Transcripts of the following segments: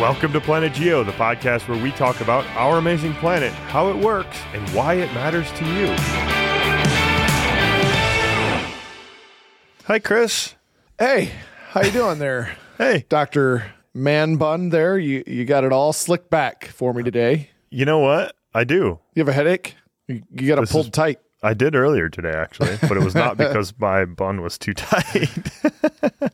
Welcome to Planet Geo, the podcast where we talk about our amazing planet, how it works, and why it matters to you. Hi, Chris. Hey, how you doing there? Hey. Dr. Man Bun there, you got it all slicked back for me today. You know what? I do. You have a headache? You got it pulled tight. I did earlier today, actually, but it was not because my bun was too tight.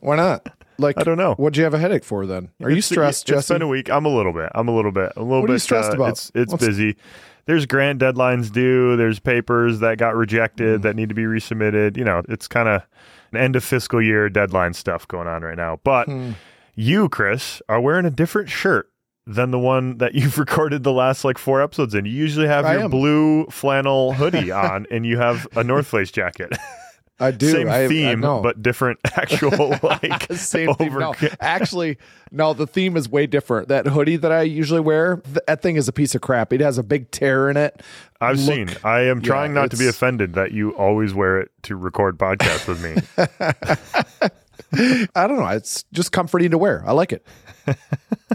Why not? Like, I don't know. What'd you have a headache for then? Are you stressed, Jesse? It's been a week. I'm a little bit. What are you stressed about? It's busy. There's grant deadlines due. There's papers that got rejected that need to be resubmitted. You know, it's kind of an end of fiscal year deadline stuff going on right now. But you, Chris, are wearing a different shirt than the one that you've recorded the last like four episodes in. You usually have your blue flannel hoodie on and you have a North Face jacket. I do. Same theme, but different actual like same theme. No. Actually, no, the theme is way different. That hoodie that I usually wear, that thing is a piece of crap. It has a big tear in it. I've seen. I am trying not to be offended that you always wear it to record podcasts with me. I don't know. It's just comforting to wear. I like it. Yeah.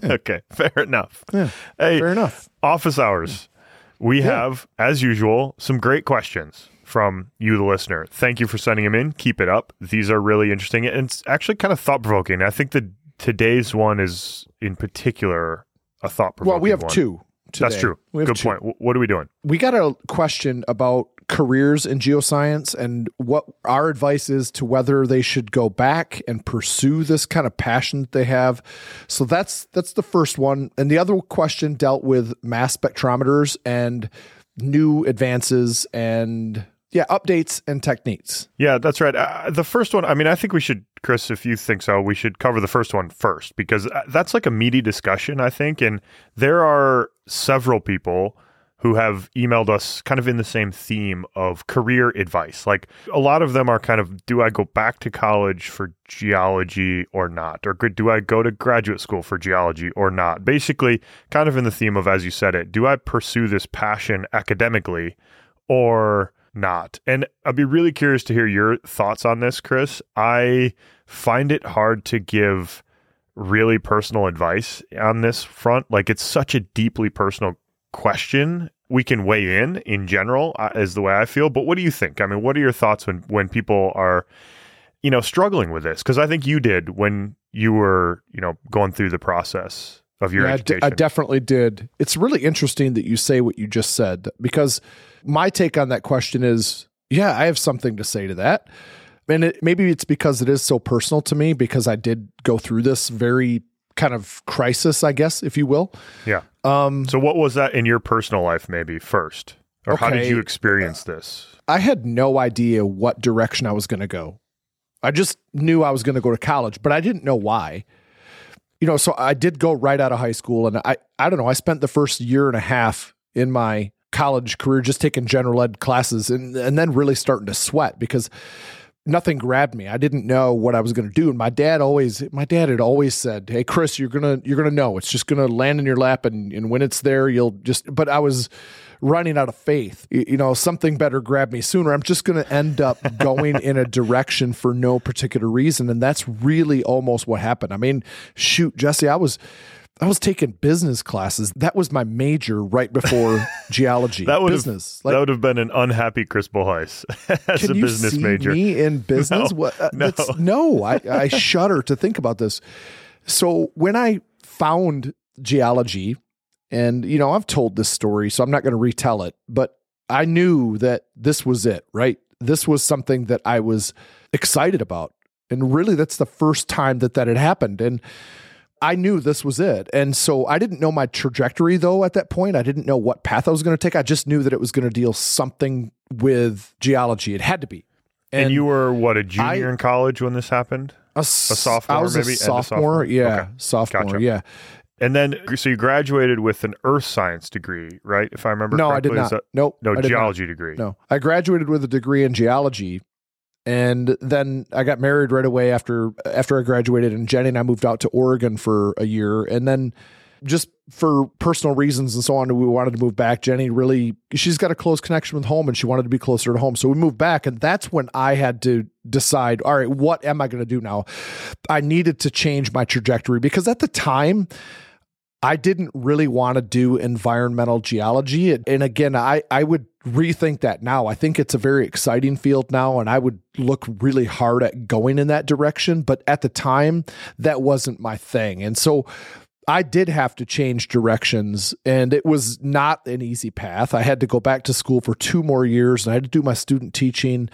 Okay. Fair enough. Yeah, hey, fair enough. Office hours. We have, as usual, some great questions from you, the listener. Thank you for sending them in. Keep it up. These are really interesting. And it's actually kind of thought-provoking. I think the today's one is, in particular, a thought-provoking one. Well, we have two today. That's true. Good point. What are we doing? We got a question about careers in geoscience and what our advice is to whether they should go back and pursue this kind of passion that they have. So that's the first one. And the other question dealt with mass spectrometers and new advances and updates and techniques. Yeah, that's right. The first one, I mean, I think we should, Chris, if you think so, we should cover the first one first, because that's like a meaty discussion, I think. And there are several people who have emailed us kind of in the same theme of career advice. Like a lot of them are kind of, do I go back to college for geology or not? Or do I go to graduate school for geology or not? Basically, kind of in the theme of, as you said it, do I pursue this passion academically or not? And I'd be really curious to hear your thoughts on this, Chris. I find it hard to give really personal advice on this front. Like it's such a deeply personal question. We can weigh in general, is the way I feel. But what do you think? I mean, what are your thoughts when people are, you know, struggling with this? Because I think you did when you were, you know, going through the process of your education. I definitely did. It's really interesting that you say what you just said, because my take on that question is, yeah, I have something to say to that. And maybe it's because it is so personal to me, because I did go through this very kind of crisis, I guess, if you will. Yeah. So what was that in your personal life, maybe first? Or how did you experience this? I had no idea what direction I was going to go. I just knew I was going to go to college, but I didn't know why. You know, so I did go right out of high school, and I don't know, I spent the first year and a half in my college career just taking general ed classes and then really starting to sweat because nothing grabbed me. I didn't know what I was going to do. And my dad had always said, hey, Chris, you're going to know, it's just going to land in your lap. And when it's there, but I was running out of faith, you know, something better grabbed me sooner. I'm just going to end up going in a direction for no particular reason. And that's really almost what happened. I mean, shoot, Jesse, I was taking business classes. That was my major right before geology. That would have been an unhappy Chris Bolhuis as a business major. Can you see me in business? No. What, I shudder to think about this. So when I found geology, and you know, I've told this story, so I'm not going to retell it, but I knew that this was it, right? This was something that I was excited about. And really, that's the first time that had happened. And I knew this was it. And so I didn't know my trajectory, though, at that point. I didn't know what path I was going to take. I just knew that it was going to deal something with geology. It had to be. And you were, what, a junior in college when this happened? A sophomore, I was maybe? A sophomore. Yeah. Okay. Sophomore, gotcha. Yeah. And then, so you graduated with an earth science degree, right? If I remember correctly. No, I did not. No, geology degree. No, I graduated with a degree in geology. And then I got married right away after I graduated, and Jenny and I moved out to Oregon for a year. And then just for personal reasons and so on, we wanted to move back. Jenny really, she's got a close connection with home, and she wanted to be closer to home. So we moved back, and that's when I had to decide, all right, what am I going to do now? I needed to change my trajectory, because at the time I didn't really want to do environmental geology. And again, I would rethink that now. I think it's a very exciting field now, and I would look really hard at going in that direction. But at the time, that wasn't my thing. And so I did have to change directions, and it was not an easy path. I had to go back to school for 2 more years, and I had to do my student teaching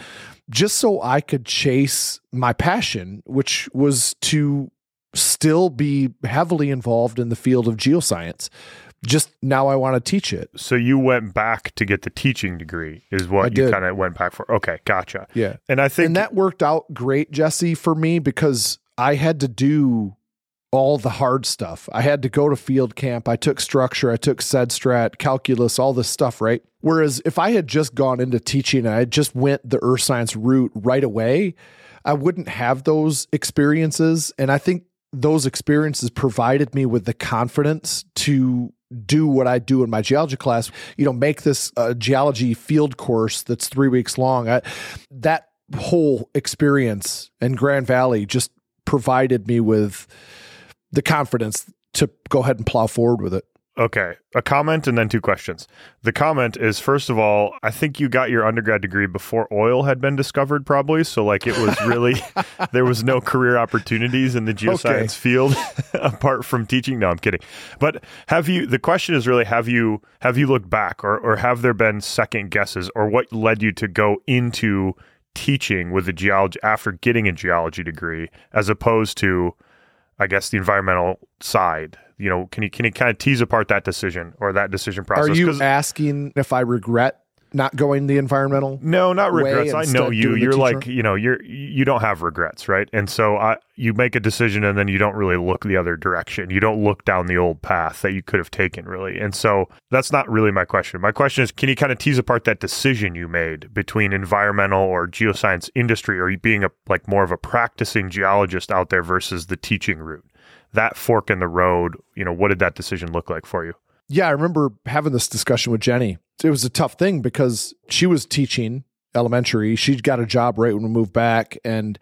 just so I could chase my passion, which was to still be heavily involved in the field of geoscience. Just now I want to teach it. So you went back to get the teaching degree is what you kind of went back for. Okay, gotcha. Yeah. And I think that worked out great, Jesse, for me, because I had to do all the hard stuff. I had to go to field camp. I took structure. I took sed strat, calculus, all this stuff, right? Whereas if I had just gone into teaching, I just went the earth science route right away, I wouldn't have those experiences. And I think those experiences provided me with the confidence to do what I do in my geology class, you know, make this geology field course that's 3 weeks long. That whole experience in Grand Valley just provided me with the confidence to go ahead and plow forward with it. Okay. A comment and then 2 questions. The comment is, first of all, I think you got your undergrad degree before oil had been discovered probably. So like it was really, there was no career opportunities in the geoscience field apart from teaching. No, I'm kidding. But the question is really, have you looked back or have there been second guesses or what led you to go into teaching with a geology after getting a geology degree as opposed to, I guess, the environmental side? You know, can you kind of tease apart that decision or that decision process? Are you asking if I regret not going the environmental? No, not regrets. I know you. You're like, you know, you don't have regrets, right? And so you make a decision and then you don't really look the other direction. You don't look down the old path that you could have taken, really. And so that's not really my question. My question is, can you kind of tease apart that decision you made between environmental or geoscience industry or being more of a practicing geologist out there versus the teaching route? That fork in the road, you know, what did that decision look like for you? Yeah, I remember having this discussion with Jenny. It was a tough thing because she was teaching elementary. She'd got a job right when we moved back. And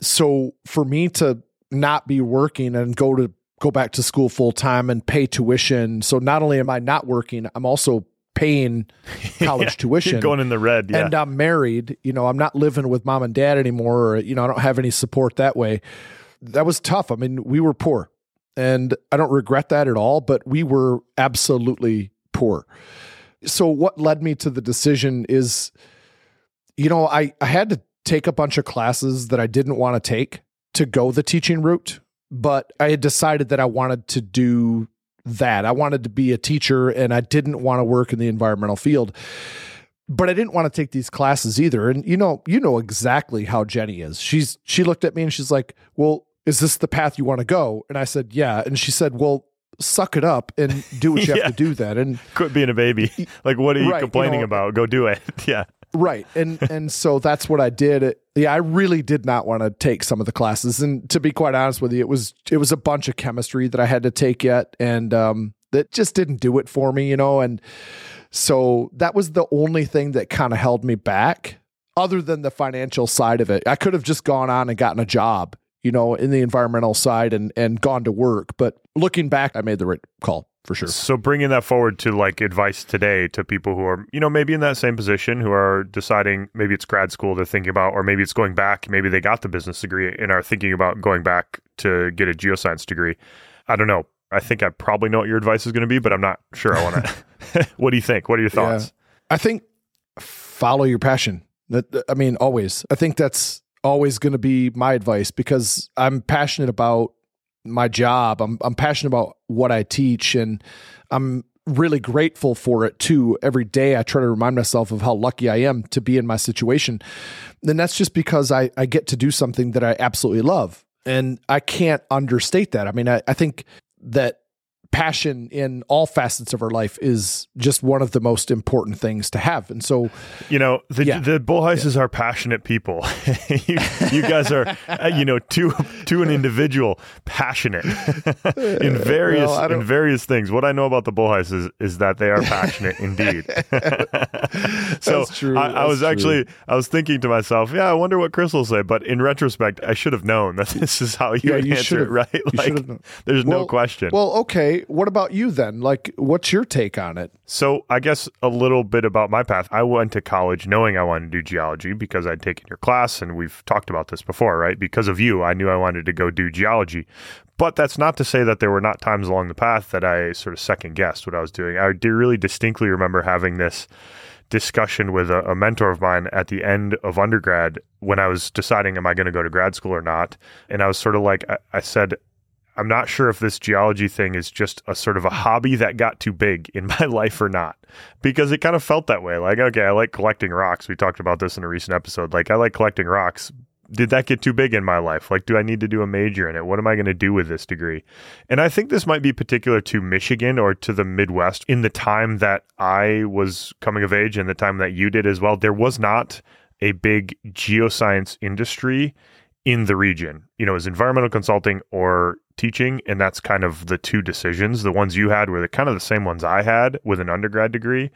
so for me to not be working and go back to school full time and pay tuition. So not only am I not working, I'm also paying college tuition. Going in the red. Yeah. And I'm married. You know, I'm not living with mom and dad anymore. Or, you know, I don't have any support that way. That was tough. I mean, we were poor and I don't regret that at all, but we were absolutely poor. So what led me to the decision is, you know, I had to take a bunch of classes that I didn't want to take to go the teaching route, but I had decided that I wanted to do that. I wanted to be a teacher and I didn't want to work in the environmental field. But I didn't want to take these classes either. And you know exactly how Jenny is. She looked at me and she's like, well, is this the path you want to go? And I said, yeah. And she said, well, suck it up and do what you have to do then. And quit being a baby. Like, what are you complaining about? Go do it. Yeah. Right. And so that's what I did. I really did not want to take some of the classes. And to be quite honest with you, it was a bunch of chemistry that I had to take yet. And that just didn't do it for me, you know? And so that was the only thing that kind of held me back other than the financial side of it. I could have just gone on and gotten a job, you know, in the environmental side and gone to work. But looking back, I made the right call for sure. So bringing that forward to like advice today to people who are, you know, maybe in that same position, who are deciding maybe it's grad school they're thinking about, or maybe it's going back, maybe they got the business degree and are thinking about going back to get a geoscience degree. I don't know. I think I probably know what your advice is going to be, but I'm not sure I want to. What do you think? What are your thoughts? Yeah. I think follow your passion. I mean, always. I think that's always going to be my advice because I'm passionate about my job. I'm passionate about what I teach, and I'm really grateful for it too. Every day I try to remind myself of how lucky I am to be in my situation. And that's just because I get to do something that I absolutely love. And I can't understate that. I mean, I think that passion in all facets of our life is just one of the most important things to have. And so, you know, the Bolhuises are passionate people. you guys are, you know, to an individual, passionate in various things. What I know about the Bolhuises is that they are passionate indeed. So that's true. I was thinking to myself, I wonder what Chris will say. But in retrospect, I should have known that this is how you would answer it, right? Like, there's no question. Well, okay. Okay, what about you then? Like, what's your take on it? So I guess a little bit about my path. I went to college knowing I wanted to do geology because I'd taken your class, and we've talked about this before, right? Because of you, I knew I wanted to go do geology. But that's not to say that there were not times along the path that I sort of second-guessed what I was doing. I do really distinctly remember having this discussion with a mentor of mine at the end of undergrad when I was deciding, am I going to go to grad school or not? And I was sort of like, I said, I'm not sure if this geology thing is just a sort of a hobby that got too big in my life or not, because it kind of felt that way. Like, okay, I like collecting rocks. We talked about this in a recent episode. Like, I like collecting rocks. Did that get too big in my life? Like, do I need to do a major in it? What am I going to do with this degree? And I think this might be particular to Michigan or to the Midwest. In the time that I was coming of age and the time that you did as well, there was not a big geoscience industry in the region. You know, it was environmental consulting or teaching, and that's kind of the two decisions. The ones you had were the kind of the same ones I had with an undergrad degree.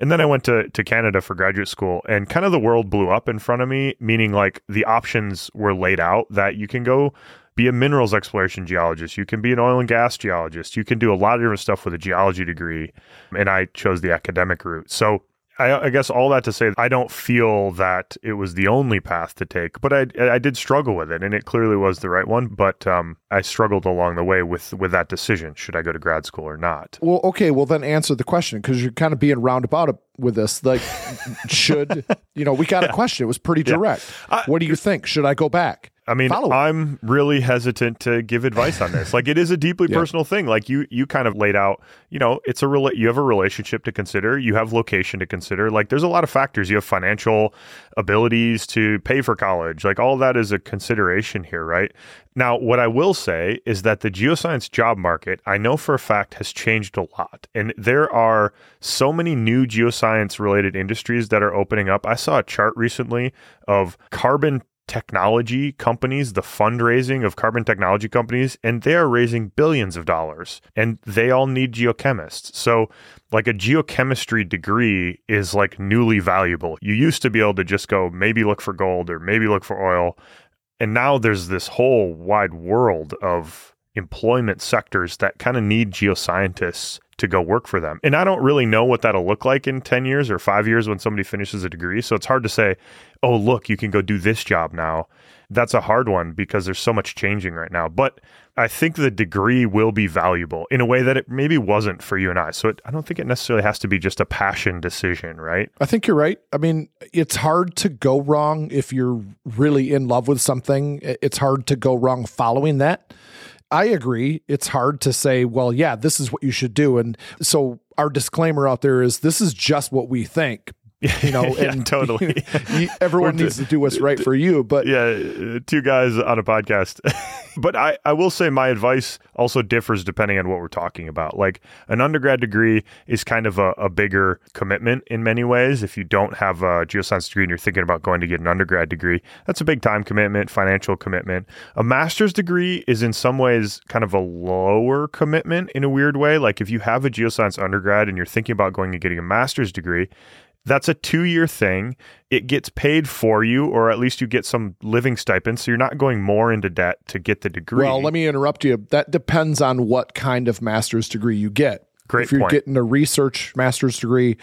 And then I went to Canada for graduate school, and kind of the world blew up in front of me, meaning like the options were laid out that you can go be a minerals exploration geologist, you can be an oil and gas geologist, you can do a lot of different stuff with a geology degree. And I chose the academic route. So I guess all that to say, I don't feel that it was the only path to take, but I did struggle with it, and it clearly was the right one, but I struggled along the way with that decision. Should I go to grad school or not? Well, okay, well then answer the question, because you're kind of being roundabout with this. Like, should, you know, we got a question. It was pretty direct. Yeah. What do you think? Should I go back? I mean, I'm really hesitant to give advice on this. Like, it is a deeply personal thing. Like you kind of laid out, you know, it's you have a relationship to consider, you have location to consider. Like, there's a lot of factors. You have financial abilities to pay for college. Like, all that is a consideration here, right? Now, what I will say is that the geoscience job market, I know for a fact, has changed a lot. And there are so many new geoscience-related industries that are opening up. I saw a chart recently of carbon technology companies, the fundraising of carbon technology companies, and they are raising billions of dollars, and they all need geochemists. So like a geochemistry degree is like newly valuable. You used to be able to just go maybe look for gold or maybe look for oil. And now there's this whole wide world of employment sectors that kind of need geoscientists to go work for them. And I don't really know what that'll look like in 10 years or 5 years when somebody finishes a degree. So it's hard to say, oh, look, you can go do this job now. That's a hard one because there's so much changing right now. But I think the degree will be valuable in a way that it maybe wasn't for you and I. So I don't think it necessarily has to be just a passion decision, right? I think you're right. I mean, it's hard to go wrong if you're really in love with something. It's hard to go wrong following that. I agree. It's hard to say, well, yeah, this is what you should do. And so our disclaimer out there is this is just what we think, you know, and totally. Everyone needs to do what's right for you. But yeah, two guys on a podcast. But I will say my advice also differs depending on what we're talking about. Like an undergrad degree is kind of a bigger commitment in many ways. If you don't have a geoscience degree and you're thinking about going to get an undergrad degree, that's a big time commitment, financial commitment. A master's degree is in some ways kind of a lower commitment in a weird way. Like if you have a geoscience undergrad and you're thinking about going and getting a master's degree, that's a 2-year thing. It gets paid for you, or at least you get some living stipend, so you're not going more into debt to get the degree. Well, let me interrupt you. That depends on what kind of master's degree you get. Great point. If you're getting a research master's degree,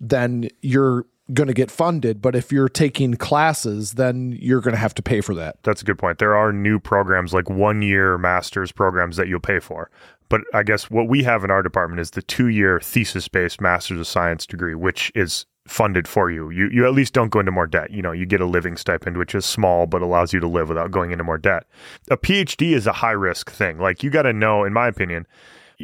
then you're going to get funded. But if you're taking classes, then you're going to have to pay for that. That's a good point. There are new programs like 1-year master's programs that you'll pay for. But I guess what we have in our department is the 2-year thesis-based master's of science degree, which is funded for you. You at least don't go into more debt. You know, you get a living stipend, which is small, but allows you to live without going into more debt. A PhD is a high risk thing. Like you got to know, in my opinion,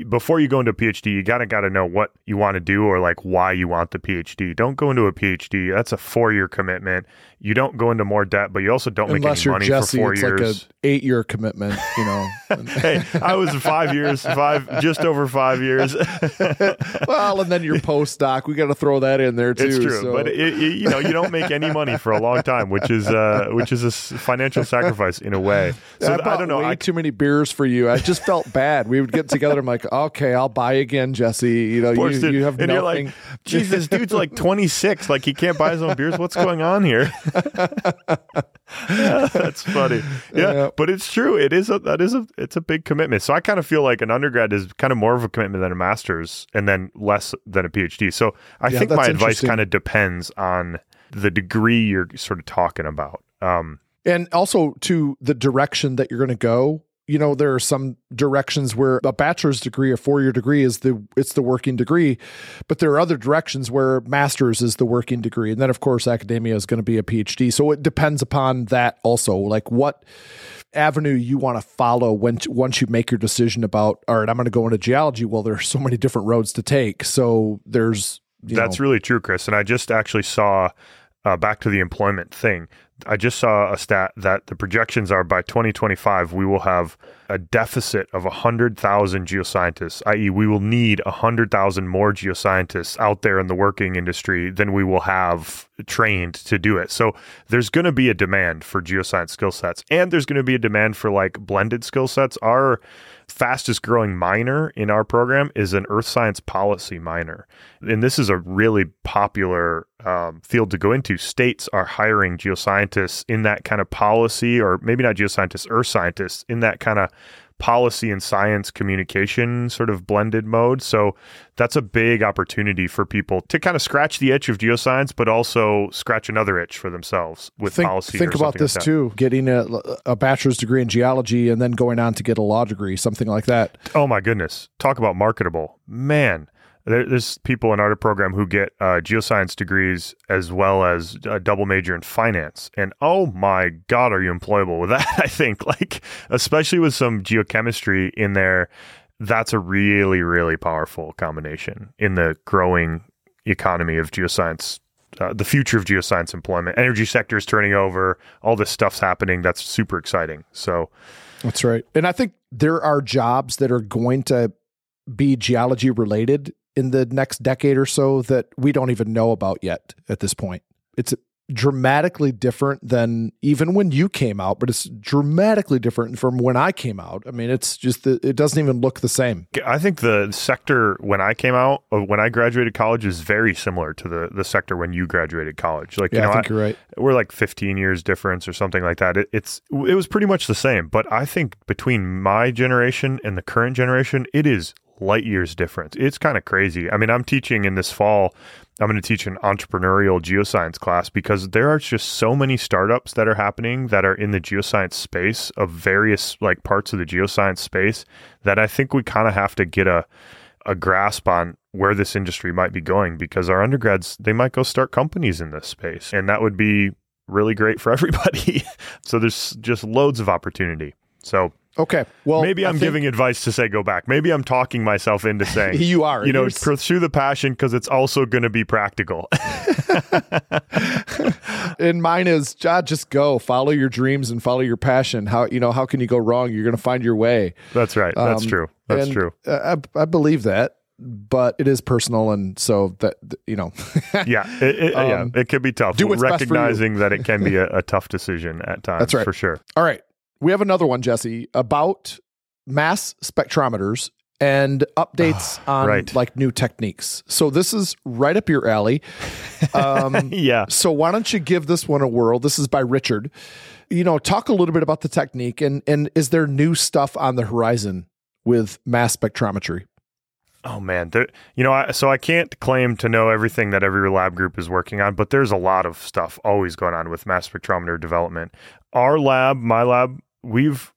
before you go into a PhD, you got to know what you want to do or like why you want the PhD. Don't go into a PhD. That's a 4-year commitment. You don't go into more debt, but you also don't make any money Jesse, for 4 years. Unless you're Jesse, it's like an 8-year commitment, you know. Hey, I was just over 5 years. Well, and then your postdoc, we got to throw that in there too. It's true, so. But you know, you don't make any money for a long time, which is a financial sacrifice in a way. So I don't know. Too many beers for you. I just felt bad. We would get together. I'm like, okay, I'll buy again, Jesse. You know, you have nothing. You're like, Jesus, dude's like 26. Like he can't buy his own beers. What's going on here? Yeah, that's funny. Yeah, yeah, but it's true. It is it's a big commitment. So I kind of feel like an undergrad is kind of more of a commitment than a master's, and then less than a PhD. So I think my advice kind of depends on the degree you're sort of talking about. And also to the direction that you're going to go. You know, there are some directions where a bachelor's degree, a four-year degree, it's the working degree, but there are other directions where master's is the working degree. And then, of course, academia is going to be a PhD. So it depends upon that also, like what avenue you want to follow once you make your decision about, all right, I'm going to go into geology. Well, there are so many different roads to take. So there's... That's really true, Chris. And I just actually saw, back to the employment thing, I just saw a stat that the projections are by 2025, we will have a deficit of 100,000 geoscientists, i.e. we will need 100,000 more geoscientists out there in the working industry than we will have trained to do it. So there's going to be a demand for geoscience skill sets, and there's going to be a demand for like blended skill sets. Our fastest growing minor in our program is an earth science policy minor. And this is a really popular field to go into. States are hiring geoscientists in that kind of policy, or maybe not geoscientists, earth scientists in that kind of policy and science communication sort of blended mode. So that's a big opportunity for people to kind of scratch the itch of geoscience, but also scratch another itch for themselves with policy. Think about this too, getting a bachelor's degree in geology and then going on to get a law degree, something like that. Oh my goodness. Talk about marketable. Man, there's people in our program who get geoscience degrees as well as a double major in finance. And oh my God, are you employable with that? I think, like, especially with some geochemistry in there, that's a really, really powerful combination in the growing economy of geoscience, the future of geoscience employment. Energy sector is turning over, all this stuff's happening. That's super exciting. So that's right. And I think there are jobs that are going to be geology related in the next decade or so that we don't even know about yet at this point. It's dramatically different than even when you came out, but it's dramatically different from when I came out. I mean, it's just, it doesn't even look the same. I think the sector when I came out, when I graduated college, is very similar to the sector when you graduated college. Like, yeah, you know, I think you're right. We're like 15 years difference or something like that. It was pretty much the same, but I think between my generation and the current generation, it is light years difference. It's kind of crazy. I mean, I'm teaching in this fall, I'm going to teach an entrepreneurial geoscience class because there are just so many startups that are happening that are in the geoscience space, of various like parts of the geoscience space, that I think we kind of have to get a grasp on where this industry might be going, because our undergrads, they might go start companies in this space, and that would be really great for everybody. So there's just loads of opportunity. So okay. Well, maybe I'm giving advice to say go back. Maybe I'm talking myself into saying you are. You know, pursue the passion because it's also going to be practical. And mine is, just go follow your dreams and follow your passion. How can you go wrong? You're going to find your way. That's right. That's true. That's true. I believe that, but it is personal, and so that, you know. Yeah, it could be tough. Do what's recognizing best for you. That it can be a tough decision at times. That's right, for sure. All right. We have another one, Jesse, about mass spectrometers and updates on like new techniques. So this is right up your alley. Yeah. So why don't you give this one a whirl? This is by Richard. You know, talk a little bit about the technique, and is there new stuff on the horizon with mass spectrometry? Oh man, I can't claim to know everything that every lab group is working on, but there's a lot of stuff always going on with mass spectrometer development. Our lab, my lab, we've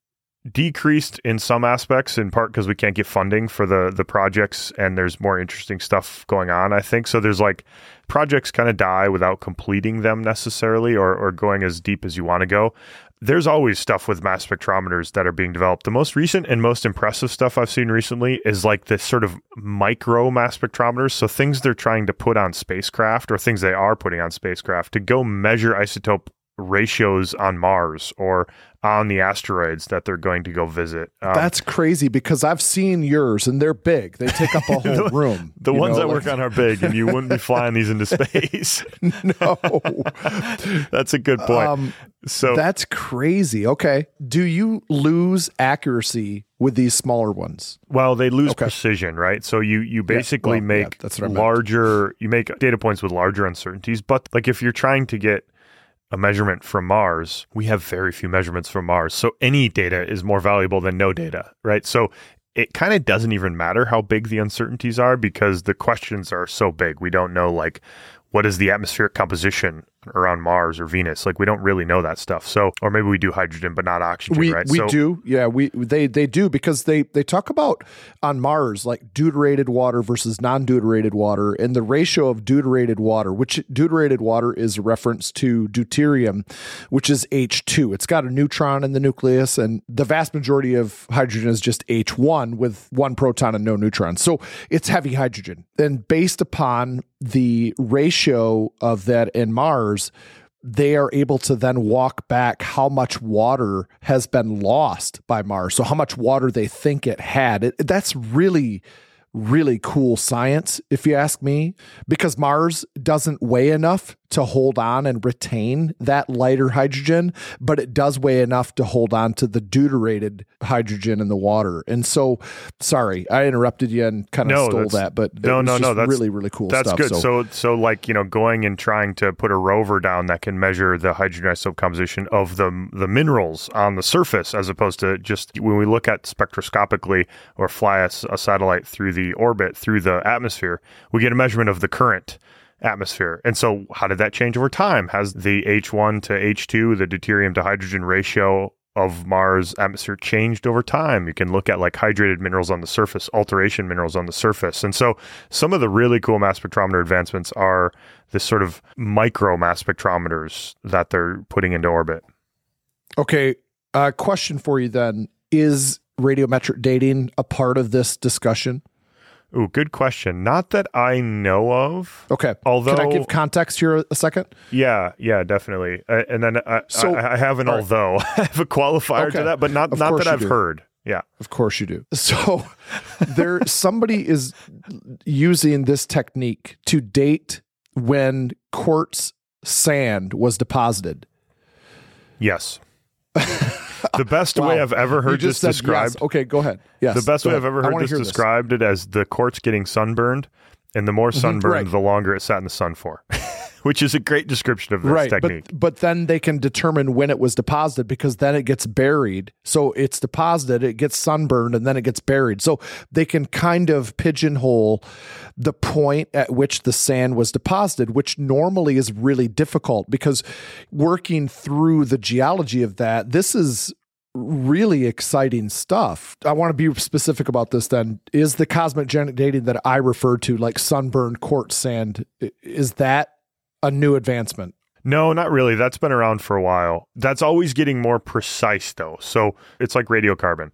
decreased in some aspects, in part because we can't get funding for the projects, and there's more interesting stuff going on, I think. So there's like projects kind of die without completing them necessarily, or going as deep as you want to go. There's always stuff with mass spectrometers that are being developed. The most recent and most impressive stuff I've seen recently is like this sort of micro mass spectrometers. So things they're trying to put on spacecraft, or things they are putting on spacecraft to go measure isotope ratios on Mars or on the asteroids that they're going to go visit. That's crazy, because I've seen yours and they're big. They take up a whole room. The ones that work on are big, and you wouldn't be flying these into space. No. That's a good point. So that's crazy. Okay. Do you lose accuracy with these smaller ones? Well, they lose precision, right? So you basically make data points with larger uncertainties. But like if you're trying to get a measurement from Mars, we have very few measurements from Mars. So any data is more valuable than no data, right? So it kind of doesn't even matter how big the uncertainties are because the questions are so big. We don't know, like, what is the atmospheric composition around Mars or Venus? Like, we don't really know that stuff. So, or maybe we do hydrogen, but not oxygen, right? We do. Yeah, they do because they talk about on Mars, like deuterated water versus non-deuterated water and the ratio of deuterated water, which deuterated water is a reference to deuterium, which is H2. It's got a neutron in the nucleus, and the vast majority of hydrogen is just H1 with one proton and no neutrons. So it's heavy hydrogen. And based upon the ratio of that in Mars, they are able to then walk back how much water has been lost by Mars. So how much water they think it had. That's really, really cool science, if you ask me, because Mars doesn't weigh enough to hold on and retain that lighter hydrogen, but it does weigh enough to hold on to the deuterated hydrogen in the water. And so, sorry, I interrupted you and kind of stole that, but no, that's really, really cool stuff. That's good. So like, you know, going and trying to put a rover down that can measure the hydrogen isotope composition of the minerals on the surface, as opposed to just when we look at spectroscopically or fly a satellite through the orbit, through the atmosphere, we get a measurement of the current atmosphere. And so how did that change over time? Has the H1 to H2, the deuterium to hydrogen ratio of Mars atmosphere changed over time? You can look at like hydrated minerals on the surface, alteration minerals on the surface. And so some of the really cool mass spectrometer advancements are this sort of micro mass spectrometers that they're putting into orbit. Okay. Question for you then. Is radiometric dating a part of this discussion? Ooh, good question. Not that I know of. Okay. Although, can I give context here a second? Yeah, definitely. And then I have an right. Although. I have a qualifier to that, but not that I've heard. Yeah. Of course you do. So somebody is using this technique to date when quartz sand was deposited. Yes. The best way I've ever heard this described. Yes. Okay, go ahead. Yes. The best way I've ever heard this described it as the quartz getting sunburned, and the more sunburned, the longer it sat in the sun for, which is a great description of this technique. But then they can determine when it was deposited because then it gets buried. So it's deposited, it gets sunburned, and then it gets buried. So they can kind of pigeonhole the point at which the sand was deposited, which normally is really difficult because working through the geology of that, this is really exciting stuff. I want to be specific about this then. Is the cosmogenic dating that I refer to, like sunburned quartz sand, is that a new advancement? No, not really. That's been around for a while. That's always getting more precise, though. So it's like radiocarbon.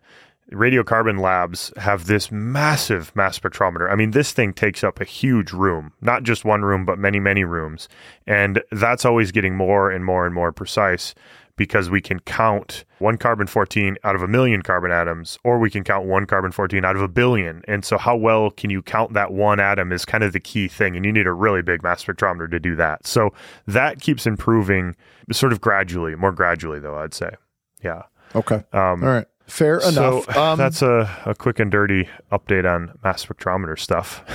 Radiocarbon labs have this massive mass spectrometer. I mean, this thing takes up a huge room, not just one room, but many, many rooms. And that's always getting more and more and more precise because we can count one carbon-14 out of a million carbon atoms, or we can count one carbon-14 out of a billion. And so how well can you count that one atom is kind of the key thing, and you need a really big mass spectrometer to do that. So that keeps improving sort of gradually, more gradually, though, I'd say. Yeah. Okay. All right. Fair enough. So that's a quick and dirty update on mass spectrometer stuff.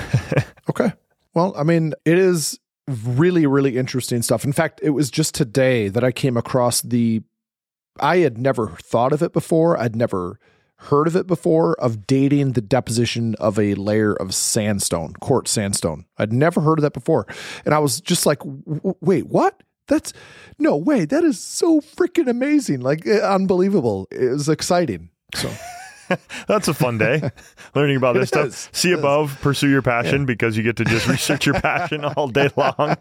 Okay. Well, I mean, it is really, really interesting stuff. In fact, it was just today that I came across I had never thought of it before. I'd never heard of it before, of dating the deposition of a layer of sandstone, quartz sandstone. I'd never heard of that before. And I was just like, wait, what? That's no way. That is so freaking amazing. Like unbelievable. It was exciting. So that's a fun day learning about this stuff. See above, pursue your passion because you get to just research your passion all day long.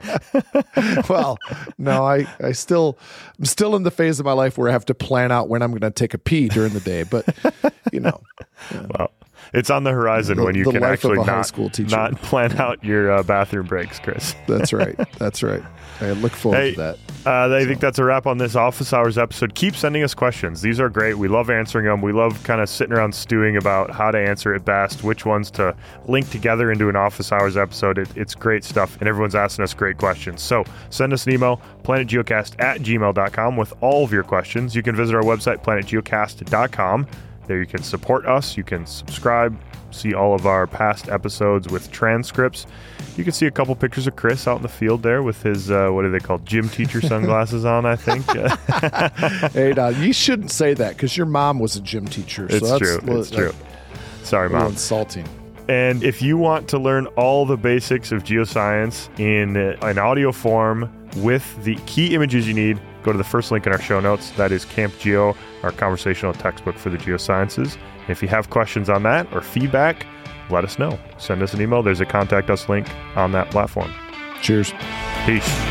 Well, no, I'm still in the phase of my life where I have to plan out when I'm going to take a pee during the day, but you know, well, it's on the horizon when you can actually not plan out your bathroom breaks, Chris. That's right. That's right. I look forward to that. I think that's a wrap on this Office Hours episode. Keep sending us questions. These are great. We love answering them. We love kind of sitting around stewing about how to answer it best, which ones to link together into an Office Hours episode. It's great stuff, and everyone's asking us great questions. So send us an email, planetgeocast@gmail.com, with all of your questions. You can visit our website, planetgeocast.com. There you can support us. You can subscribe, see all of our past episodes with transcripts. You can see a couple pictures of Chris out in the field there with his, what are they called, gym teacher sunglasses on, I think. Hey, now, you shouldn't say that because your mom was a gym teacher. So it's true. Sorry, Mom. Insulting. And if you want to learn all the basics of geoscience in an audio form with the key images you need, go to the first link in our show notes. That is CampGeo, our conversational textbook for the geosciences. And if you have questions on that or feedback, let us know. Send us an email. There's a contact us link on that platform. Cheers. Peace.